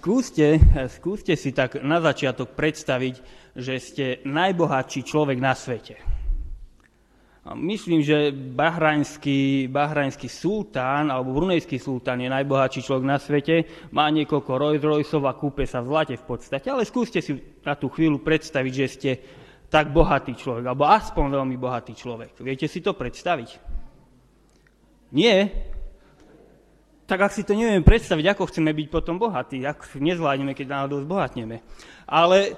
Skúste si tak na začiatok predstaviť, že ste najbohatší človek na svete. Myslím, že Bahrajnský sultán alebo Brunejský sultán je najbohatší človek na svete, má niekoľko Rolls-Royceov a kúpe sa v zlate v podstate, ale skúste si na tú chvíľu predstaviť, že ste tak bohatý človek, alebo aspoň veľmi bohatý človek. Viete si to predstaviť? Nie? Tak ak si to nevieme predstaviť, ako chceme byť potom bohatí, ak nezvládneme, keď náhodou zbohatneme. Ale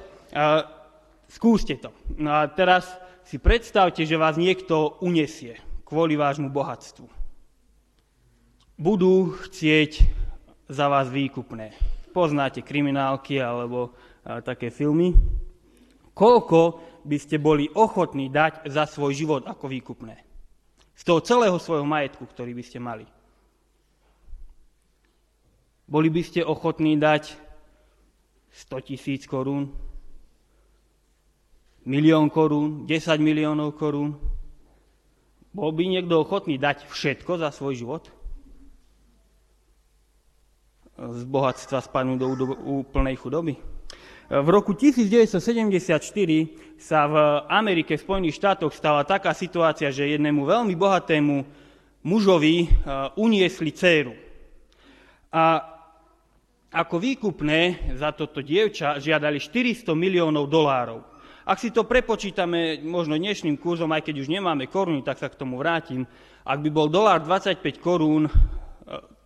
skúste to. No a teraz si predstavte, že vás niekto unesie kvôli vášmu bohatstvu. Budú chcieť za vás výkupné. Poznáte kriminálky alebo také filmy. Koľko by ste boli ochotní dať za svoj život ako výkupné? Z toho celého svojho majetku, ktorý by ste mali. Boli by ste ochotní dať 100 000 korún, 1 000 000 korún, 10 miliónov korún? Bol by niekto ochotný dať všetko za svoj život? Z bohatstva spadnú do úplnej chudoby? V roku 1974 sa v Amerike, v Spojených štátoch stala taká situácia, že jednému veľmi bohatému mužovi uniesli dcéru. A ako výkupné za toto dievča žiadali $400 miliónov. Ak si to prepočítame možno dnešným kurzom, aj keď už nemáme koruny, tak sa k tomu vrátim. Ak by bol dolár 25 korún,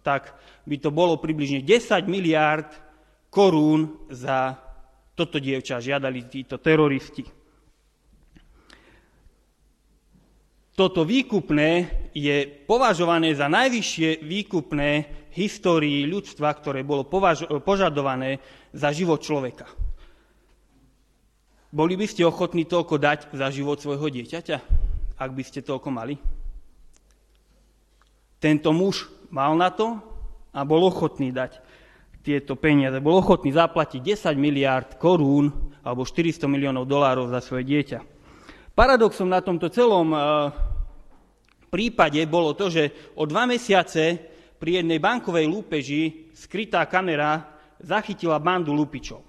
tak by to bolo približne 10 miliárd korún za toto dievča žiadali títo teroristi. Toto výkupné je považované za najvyššie výkupné histórii ľudstva, ktoré bolo požadované za život človeka. Boli by ste ochotní toľko dať za život svojho dieťaťa, ak by ste toľko mali? Tento muž mal na to a bol ochotný dať tieto peniaze. Bol ochotný zaplatiť 10 miliárd korún alebo $400 miliónov za svoje dieťa. Paradoxom na tomto celom prípade bolo to, že o 2 mesiace pri jednej bankovej lúpeži skrytá kamera zachytila bandu lupičov.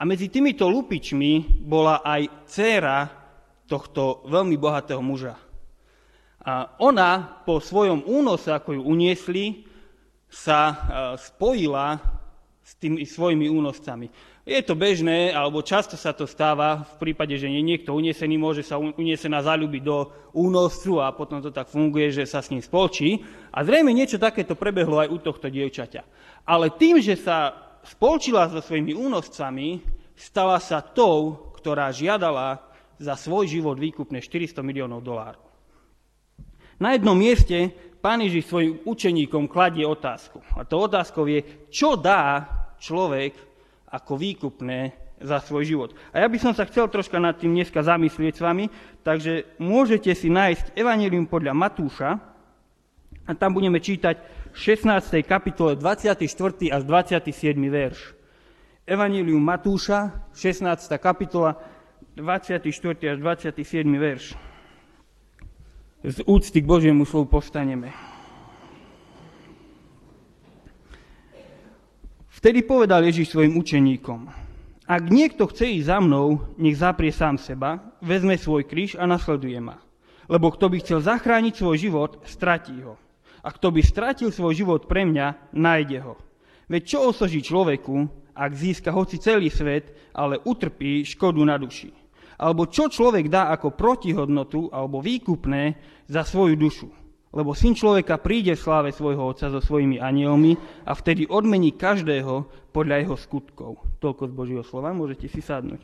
A medzi týmito lupičmi bola aj dcéra tohto veľmi bohatého muža. A ona po svojom únose, ako ju uniesli, sa spojila s tými svojimi únoscami. Je to bežné, alebo často sa to stáva v prípade, že niekto uniesený môže sa unesená zaľúbiť do únoscu a potom to tak funguje, že sa s ním spolčí. A zrejme niečo takéto prebehlo aj u tohto dievčaťa. Ale tým, že sa spolčila so svojimi únoscami, stala sa tou, ktorá žiadala za svoj život výkupné $400 miliónov. Na jednom mieste Pán Ježiš svojim učeníkom kladie otázku. A to otázkou je, čo dá človek ako výkupné za svoj život. A ja by som sa chcel troška nad tým dneska zamyslieť s vami, takže môžete si nájsť Evanjelium podľa Matúša a tam budeme čítať 16. kapitole 24. až 27. verš. Evanjelium Matúša, 16. kapitola 24. až 27. verš. Z úcty k Božiemu slovu postaneme. Vtedy povedal Ježíš svojim učeníkom, ak niekto chce ísť za mnou, nech zaprie sám seba, vezme svoj kríž a nasleduje ma. Lebo kto by chcel zachrániť svoj život, stratí ho. A kto by stratil svoj život pre mňa, nájde ho. Veď čo osoží človeku, ak získa hoci celý svet, ale utrpí škodu na duši? Alebo čo človek dá ako protihodnotu alebo výkupné za svoju dušu? Lebo Syn človeka príde v sláve svojho Otca so svojimi anielmi a vtedy odmení každého podľa jeho skutkov. Toľko z Božieho slova, môžete si sadnúť.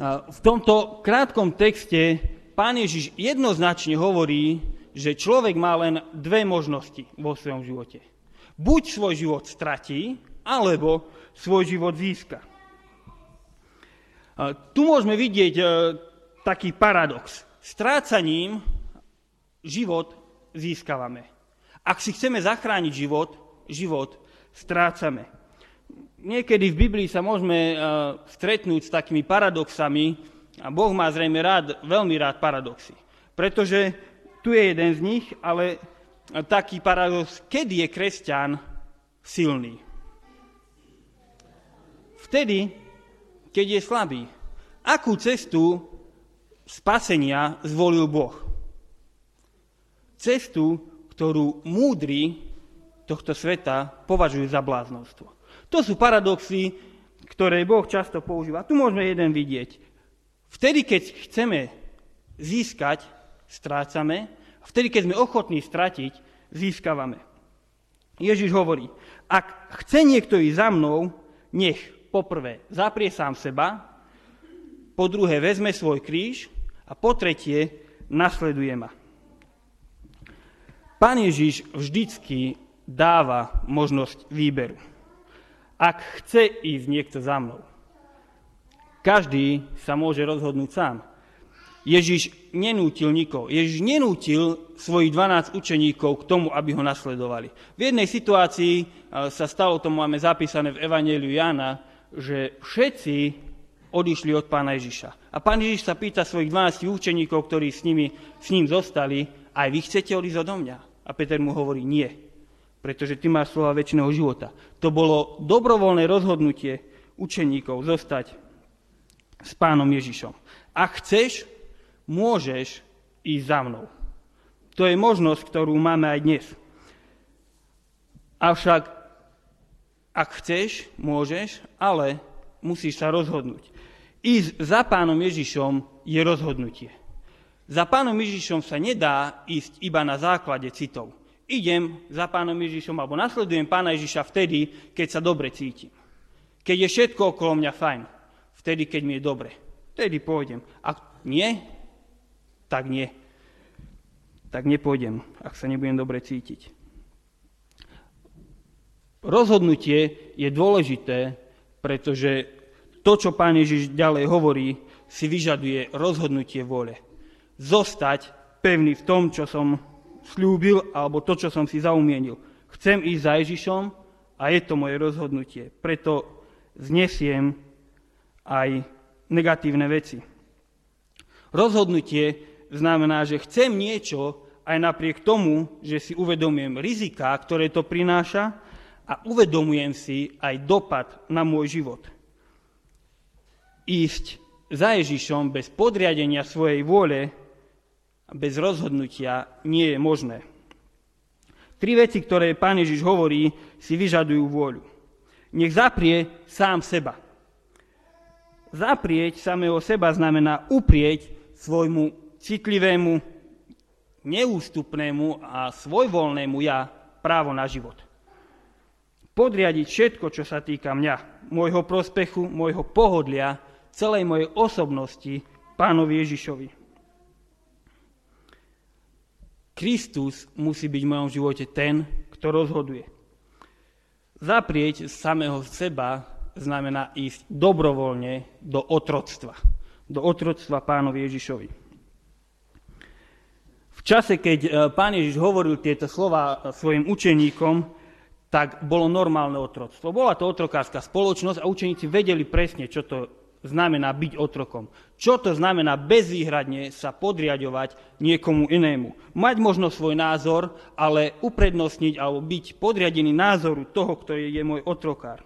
A v tomto krátkom texte Pán Ježiš jednoznačne hovorí, že človek má len dve možnosti vo svojom živote. Buď svoj život stratí, alebo svoj život získa. A tu môžeme vidieť taký paradox. Strácaním život získavame. Ak si chceme zachrániť život strácame. Niekedy v Biblii sa môžeme stretnúť s takými paradoxami a Boh má zrejme veľmi rád paradoxy. Pretože tu je jeden z nich, ale taký paradox, kedy je kresťan silný. Vtedy, keď je slabý, akú cestu spasenia zvolil Boh? Cestu, ktorú múdri tohto sveta považujú za bláznostvo. To sú paradoxy, ktoré Boh často používa. Tu môžeme jeden vidieť. Vtedy, keď chceme získať, strácame. A vtedy, keď sme ochotní stratiť, získavame. Ježiš hovorí, ak chce niekto ísť za mnou, nech poprvé zaprie sám seba, po druhé vezme svoj kríž a po tretie nasleduje ma. Pán Ježiš vždycky dáva možnosť výberu. Ak chce ísť niekto za mnou, každý sa môže rozhodnúť sám. Ježiš nenútil nikoho. Ježiš nenútil svojich 12 učeníkov k tomu, aby ho nasledovali. V jednej situácii sa stalo, to máme zapísané v Evanjeliu Jana, že všetci odišli od pána Ježiša. A pán Ježiš sa pýta svojich 12 učeníkov, ktorí s ním zostali, aj vy chcete odísť odo mňa? A Peter mu hovorí, nie, pretože ty máš slova večného života. To bolo dobrovoľné rozhodnutie učeníkov zostať s pánom Ježišom. Ak chceš, môžeš ísť za mnou. To je možnosť, ktorú máme aj dnes. Avšak, ak chceš, môžeš, ale musíš sa rozhodnúť. Ísť za pánom Ježišom je rozhodnutie. Za pánom Ježišom sa nedá ísť iba na základe citov. Idem za pánom Ježišom, alebo nasledujem pána Ježiša vtedy, keď sa dobre cítim. Keď je všetko okolo mňa fajn. Vtedy, keď mi je dobre. Vtedy pôjdem. Ak nie, tak nie. Tak nepôjdem, ak sa nebudem dobre cítiť. Rozhodnutie je dôležité, pretože to, čo pán Ježiš ďalej hovorí, si vyžaduje rozhodnutie vôle. Zostať pevný v tom, čo som slúbil, alebo to, čo som si zaumienil. Chcem ísť za Ježišom a je to moje rozhodnutie. Preto znesiem aj negatívne veci. Rozhodnutie znamená, že chcem niečo aj napriek tomu, že si uvedomujem riziká, ktoré to prináša a uvedomujem si aj dopad na môj život. Ísť za Ježišom bez podriadenia svojej vôle, bez rozhodnutia nie je možné. Tri veci, ktoré pán Ježiš hovorí, si vyžadujú vôľu. Nech zaprie sám seba. Zaprieť samého seba znamená uprieť svojmu citlivému, neústupnému a svojvoľnému ja právo na život. Podriadiť všetko, čo sa týka mňa, môjho prospechu, môjho pohodlia, celej mojej osobnosti pánovi Ježišovi. Kristus musí byť v mojom živote ten, kto rozhoduje. Zaprieť samého seba znamená ísť dobrovoľne do otroctva pánovi Ježišovi. V čase, keď pán Ježiš hovoril tieto slova svojim učeníkom, tak bolo normálne otroctvo. Bola to otrokárska spoločnosť a učeníci vedeli presne, čo to znamená byť otrokom. Čo to znamená bezvýhradne sa podriadovať niekomu inému. Mať možno svoj názor, ale uprednostniť alebo byť podriadený názoru toho, kto je môj otrokár.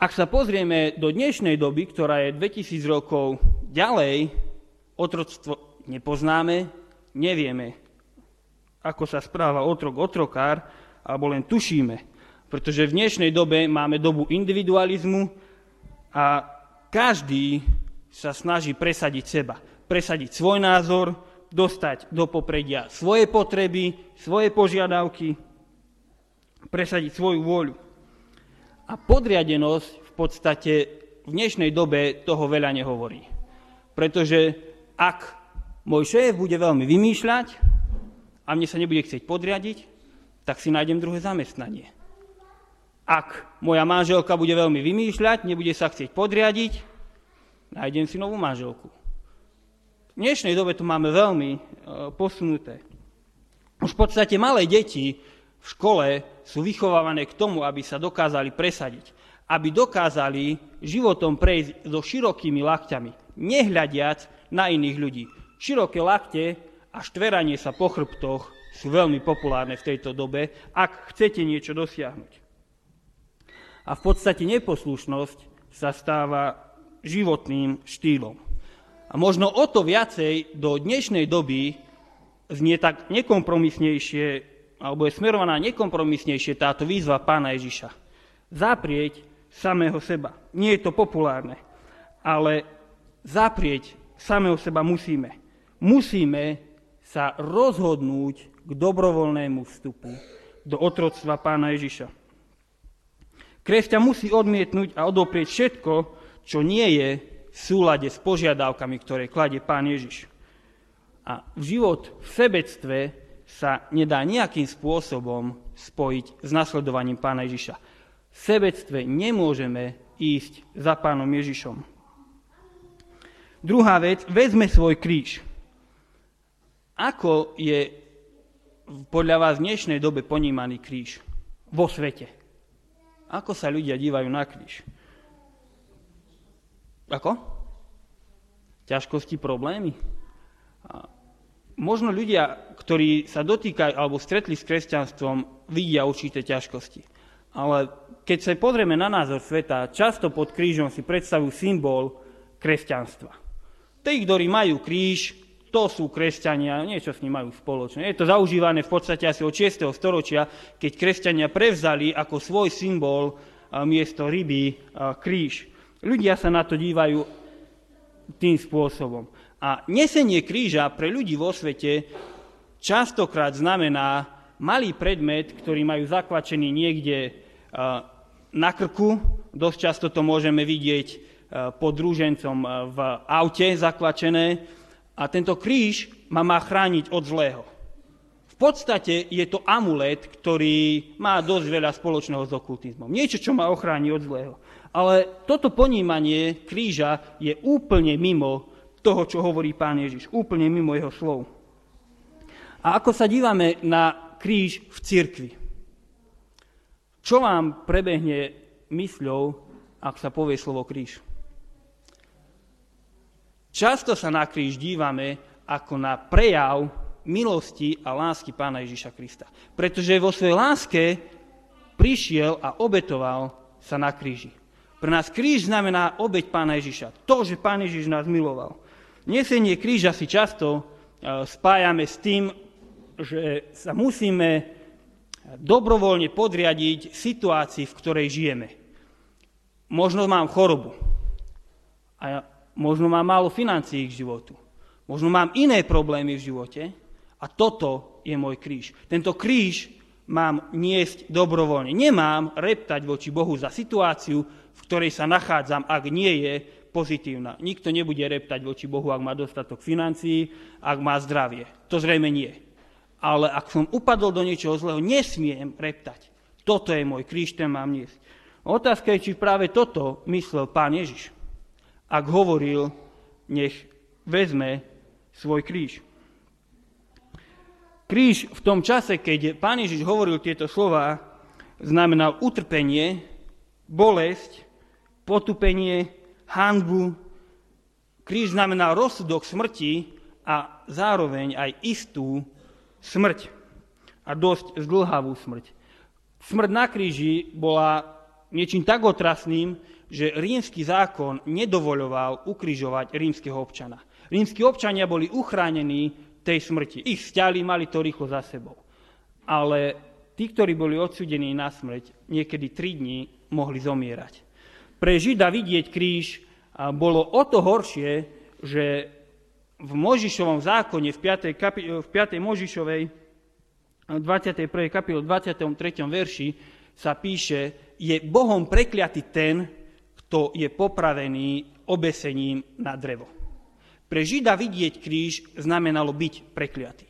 Ak sa pozrieme do dnešnej doby, ktorá je 2000 rokov ďalej, otroctvo nepoznáme, nevieme, ako sa správa otrokár, alebo len tušíme. Pretože v dnešnej dobe máme dobu individualizmu a každý sa snaží presadiť seba, presadiť svoj názor, dostať do popredia svoje potreby, svoje požiadavky, presadiť svoju vôľu. A podriadenosť v podstate v dnešnej dobe toho veľa nehovorí. Pretože ak môj šéf bude veľmi vymýšľať a mne sa nebude chcieť podriadiť, tak si nájdem druhé zamestnanie. Ak moja manželka bude veľmi vymýšľať, nebude sa chcieť podriadiť, nájdem si novú manželku. V dnešnej dobe to máme veľmi posunuté. Už v podstate malé deti v škole sú vychovávané k tomu, aby sa dokázali presadiť. Aby dokázali životom prejsť so širokými lakťami, nehľadiac na iných ľudí. Široké lakte a štveranie sa po chrbtoch sú veľmi populárne v tejto dobe, ak chcete niečo dosiahnuť. A v podstate neposlušnosť sa stáva životným štýlom. A možno o to viacej do dnešnej doby znie tak nekompromisnejšie, alebo je smerovaná nekompromisnejšie táto výzva Pána Ježiša. Zaprieť samého seba. Nie je to populárne, ale zaprieť samého seba musíme. Musíme sa rozhodnúť k dobrovoľnému vstupu do otroctva Pána Ježiša. Kresťan musí odmietnúť a odoprieť všetko, čo nie je v súlade s požiadavkami, ktoré kladie Pán Ježiš. A život v sebectve sa nedá nejakým spôsobom spojiť s nasledovaním Pána Ježiša. V sebectve nemôžeme ísť za Pánom Ježišom. Druhá vec, vezme svoj kríž. Ako je podľa vás v dnešnej dobe ponímaný kríž vo svete? Ako sa ľudia dívajú na kríž? Ako? Ťažkosti, problémy? A možno ľudia, ktorí sa dotýkajú alebo stretli s kresťanstvom, vidia určité ťažkosti. Ale keď sa pozrieme na názor sveta, často pod krížom si predstavujú symbol kresťanstva. Tí, ktorí majú kríž, to sú kresťania, niečo s nimi majú spoločné. Je to zaužívané v podstate asi od 6. storočia, keď kresťania prevzali ako svoj symbol miesto ryby kríž. Ľudia sa na to dívajú tým spôsobom. A nesenie kríža pre ľudí vo svete častokrát znamená malý predmet, ktorý majú zakvačený niekde na krku. Dosť často to môžeme vidieť pod rúžencom v aute zakvačené. A tento kríž ma má chrániť od zlého. V podstate je to amulet, ktorý má dosť veľa spoločného s okultizmom. Niečo, čo ma ochráni od zlého. Ale toto ponímanie kríža je úplne mimo toho, čo hovorí Pán Ježiš. Úplne mimo jeho slov. A ako sa dívame na kríž v cirkvi? Čo vám prebehne mysľou, ak sa povie slovo kríž? Často sa na kríž dívame ako na prejav milosti a lásky Pána Ježiša Krista. Pretože vo svojej láske prišiel a obetoval sa na kríži. Pre nás kríž znamená obeť Pána Ježiša. To, že Pán Ježiš nás miloval. Nesenie kríža si často spájame s tým, že sa musíme dobrovoľne podriadiť situácii, v ktorej žijeme. Možno mám chorobu a možno mám málo financií k životu. Možno mám iné problémy v živote. A toto je môj kríž. Tento kríž mám niesť dobrovoľne. Nemám reptať voči Bohu za situáciu, v ktorej sa nachádzam, ak nie je pozitívna. Nikto nebude reptať voči Bohu, ak má dostatok financií, ak má zdravie. To zrejme nie. Ale ak som upadol do niečoho zlého, nesmiem reptať. Toto je môj kríž, ten mám niesť. Otázka je, či práve toto myslel Pán Ježiš. Ak hovoril, nech vezme svoj kríž. Kríž v tom čase, keď Pán Ježiš hovoril tieto slova, znamenal utrpenie, bolesť, potupenie, hanbu. Kríž znamenal rozsudok smrti a zároveň aj istú smrť. A dosť zdĺhavú smrť. Smrť na kríži bola niečím tak otrasným, že rímsky zákon nedovoľoval ukrižovať rímskeho občana. Rímski občania boli uchránení tej smrti. Ich sťali, mali to rýchlo za sebou. Ale tí, ktorí boli odsúdení na smrť, niekedy 3 dní mohli zomierať. Pre Žida vidieť kríž bolo o to horšie, že v Možišovom zákone, v 5. Možišovej, 21. kapitole, 23. verši sa píše, je Bohom prekliatý ten, to je popravený obesením na drevo. Pre Žida vidieť kríž znamenalo byť prekliatý.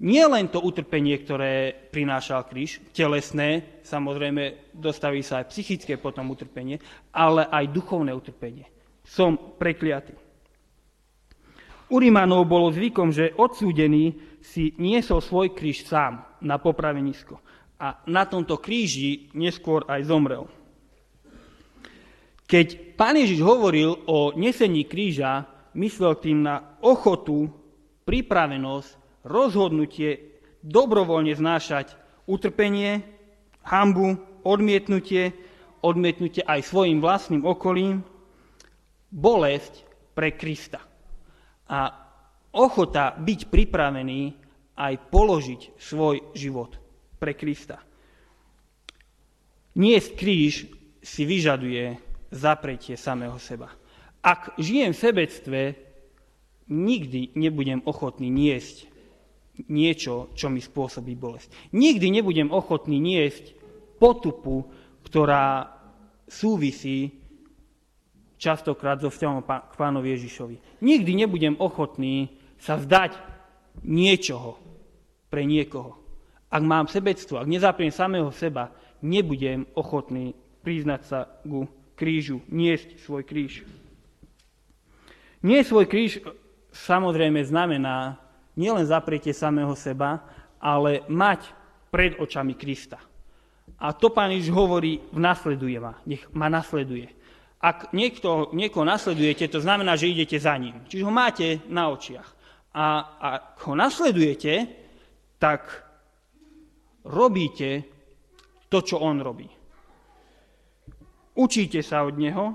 Nie len to utrpenie, ktoré prinášal kríž, telesné, samozrejme dostaví sa aj psychické potom utrpenie, ale aj duchovné utrpenie. Som prekliatý. U Rimanov bolo zvykom, že odsúdený si niesol svoj kríž sám na popravenisko. A na tomto kríži neskôr aj zomrel. Keď Pán Ježiš hovoril o nesení kríža, myslel tým na ochotu, pripravenosť, rozhodnutie dobrovoľne znášať utrpenie, hanbu, odmietnutie aj svojim vlastným okolím, bolesť pre Krista. A ochota byť pripravený aj položiť svoj život pre Krista. Niesť kríž si vyžaduje zapretie samého seba. Ak žijem v sebectve, nikdy nebudem ochotný niesť niečo, čo mi spôsobí bolesť. Nikdy nebudem ochotný niesť potupu, ktorá súvisí častokrát so vzťahom k Pánovi Ježišovi. Nikdy nebudem ochotný sa vzdať niečoho pre niekoho. Ak mám sebectvo, ak nezapriem samého seba, nebudem ochotný priznať sa ku krížu, niesť svoj kríž. Niesť svoj kríž samozrejme znamená nielen zaprietie samého seba, ale mať pred očami Krista. A to Pán Ježiš hovorí, nasleduje ma, nech ma nasleduje. Ak niekoho nasledujete, to znamená, že idete za ním. Čiže ho máte na očiach. A ak ho nasledujete, tak robíte to, čo on robí. Učíte sa od neho,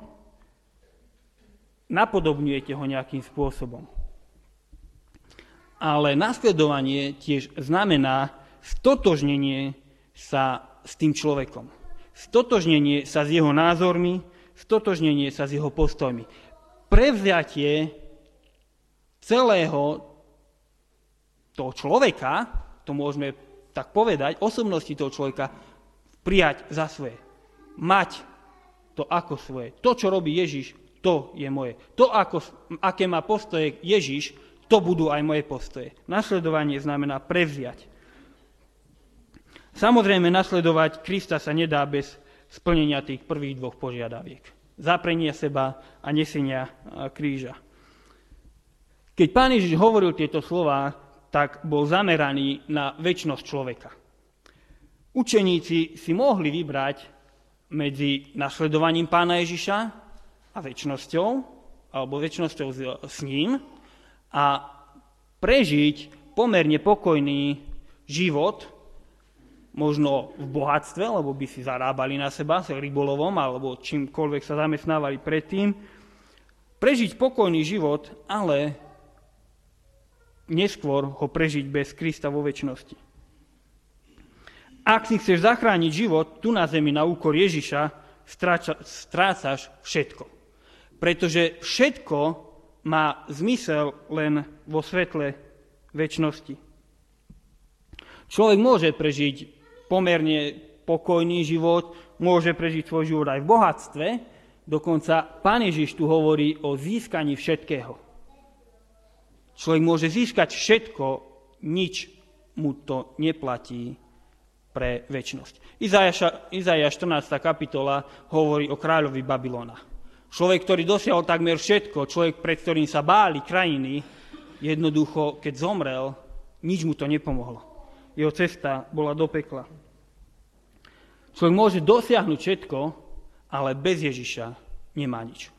napodobňujete ho nejakým spôsobom. Ale nasledovanie tiež znamená stotožnenie sa s tým človekom. Stotožnenie sa s jeho názormi, stotožnenie sa s jeho postojmi. Prevzatie celého toho človeka, to môžeme tak povedať, osobnosti toho človeka, prijať za svoje. Mať to ako svoje. To, čo robí Ježiš, to je moje. To, aké má postoje Ježiš, to budú aj moje postoje. Nasledovanie znamená prevziať. Samozrejme, nasledovať Krista sa nedá bez splnenia tých prvých dvoch požiadaviek. Zaprenia seba a nesenia kríža. Keď Pán Ježiš hovoril tieto slová, tak bol zameraný na večnosť človeka. Učeníci si mohli vybrať medzi nasledovaním Pána Ježiša a večnosťou, alebo večnosťou s ním a prežiť pomerne pokojný život, možno v bohatstve, lebo by si zarábali na seba s rybolovom alebo čímkoľvek sa zamestnávali predtým. Prežiť pokojný život, ale neskôr ho prežiť bez Krista vo večnosti. Ak si chceš zachrániť život tu na zemi na úkor Ježiša, strácaš všetko. Pretože všetko má zmysel len vo svetle večnosti. Človek môže prežiť pomerne pokojný život, môže prežiť svoj život aj v bohatstve. Dokonca Pán Ježiš tu hovorí o získaní všetkého. Človek môže získať všetko, nič mu to neplatí pre večnosť. Izaia 14. kapitola hovorí o kráľovi Babylona. Človek, ktorý dosiahol takmer všetko, človek, pred ktorým sa báli krajiny, jednoducho, keď zomrel, nič mu to nepomohlo. Jeho cesta bola do pekla. Človek môže dosiahnuť všetko, ale bez Ježiša nemá nič.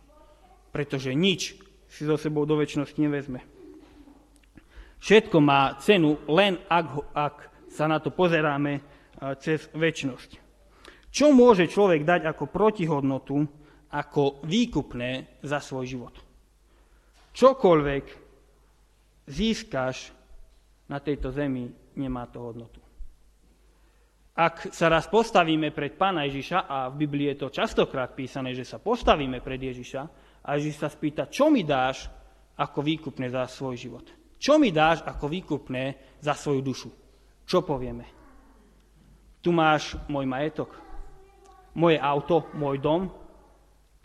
Pretože nič si so sebou do večnosti nevezme. Všetko má cenu, len ak sa na to pozeráme cez večnosť. Čo môže človek dať ako protihodnotu, ako výkupné za svoj život? Čokoľvek získaš na tejto zemi, nemá to hodnotu. Ak sa raz postavíme pred Pána Ježiša, a v Biblii je to častokrát písané, že sa postavíme pred Ježiša, a Ježiš sa spýta, čo mi dáš ako výkupné za svoj život? Čo mi dáš ako výkupné za svoju dušu? Čo povieme? Tu máš môj majetok, moje auto, môj dom,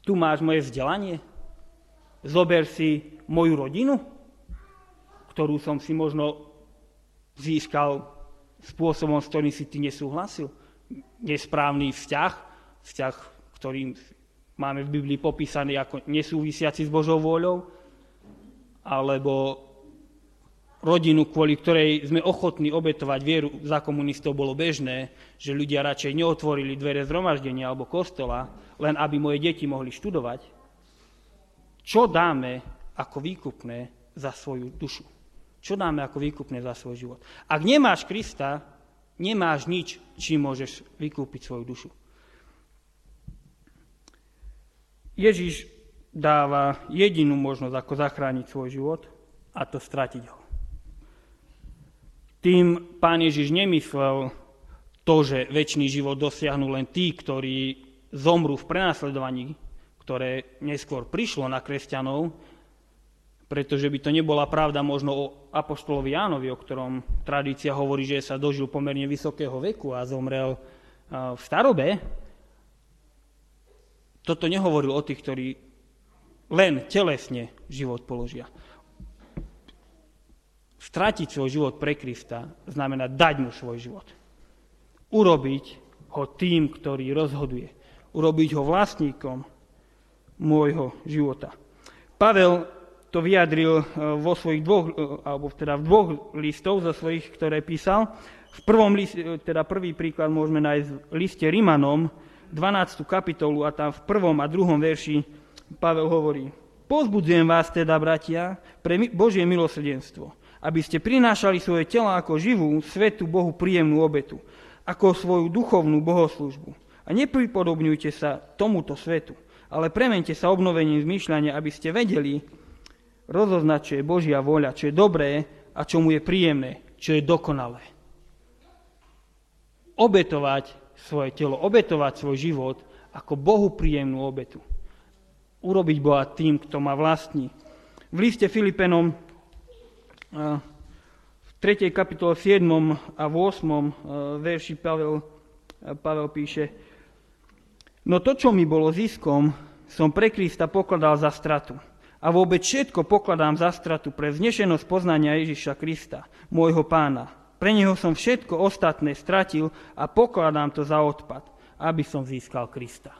tu máš moje vzdelanie, zober si moju rodinu, ktorú som si možno získal spôsobom, s ktorým si ty nesúhlasil. Nesprávny vzťah, ktorým máme v Biblii popísaný ako nesúvisiaci s Božou vôľou, alebo rodinu, kvôli ktorej sme ochotní obetovať vieru. Za komunistov bolo bežné, že ľudia radšej neotvorili dvere zhromaždenia alebo kostola, len aby moje deti mohli študovať. Čo dáme ako výkupné za svoju dušu? Čo dáme ako výkupné za svoj život? Ak nemáš Krista, nemáš nič, čím môžeš vykúpiť svoju dušu. Ježíš dáva jedinú možnosť, ako zachrániť svoj život, a to stratiť ho. Tým Pán Ježiš nemyslel to, že večný život dosiahnu len tí, ktorí zomrú v prenasledovaní, ktoré neskôr prišlo na kresťanov, pretože by to nebola pravda možno o apoštolovi Jánovi, o ktorom tradícia hovorí, že sa dožil pomerne vysokého veku a zomrel v starobe. Toto nehovoril o tých, ktorí len telesne život položia. Stratiť svoj život pre Krista znamená dať mu svoj život. Urobiť ho tým, ktorý rozhoduje. Urobiť ho vlastníkom môjho života. Pavel to vyjadril vo svojich v dvoch listov zo svojich, ktoré písal. V prvom liste, teda prvý príklad môžeme nájsť v liste Rimanom, 12. kapitolu, a tam v prvom a druhom verši Pavel hovorí: Povzbudzujem vás teda, bratia, pre Božie milosrdenstvo, aby ste prinášali svoje tela ako živú, svetu Bohu príjemnú obetu, ako svoju duchovnú bohoslúžbu. A nepripodobňujte sa tomuto svetu, ale premente sa obnovením zmýšľania, aby ste vedeli rozoznať, čo je Božia vôľa, čo je dobré a čo mu je príjemné, čo je dokonalé. Obetovať svoje telo, obetovať svoj život ako Bohu príjemnú obetu. Urobiť Boha tým, kto ma vlastní. V liste Filipenom v 3. kapitole 7. a 8. verši Pavel píše: No to, čo mi bolo ziskom, som pre Krista pokladal za stratu. A vôbec všetko pokladám za stratu pre vznešenosť poznania Ježiša Krista, môjho Pána. Pre neho som všetko ostatné stratil a pokladám to za odpad, aby som získal Krista.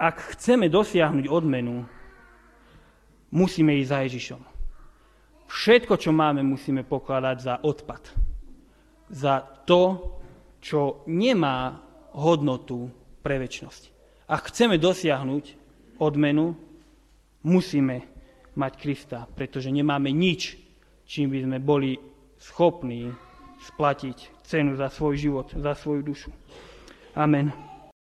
Ak chceme dosiahnuť odmenu, musíme ísť za Ježišom. Všetko, čo máme, musíme pokladať za odpad. Za to, čo nemá hodnotu pre večnosť. Ak chceme dosiahnuť odmenu, musíme mať Krista, pretože nemáme nič, čím by sme boli schopní splatiť cenu za svoj život, za svoju dušu. Amen.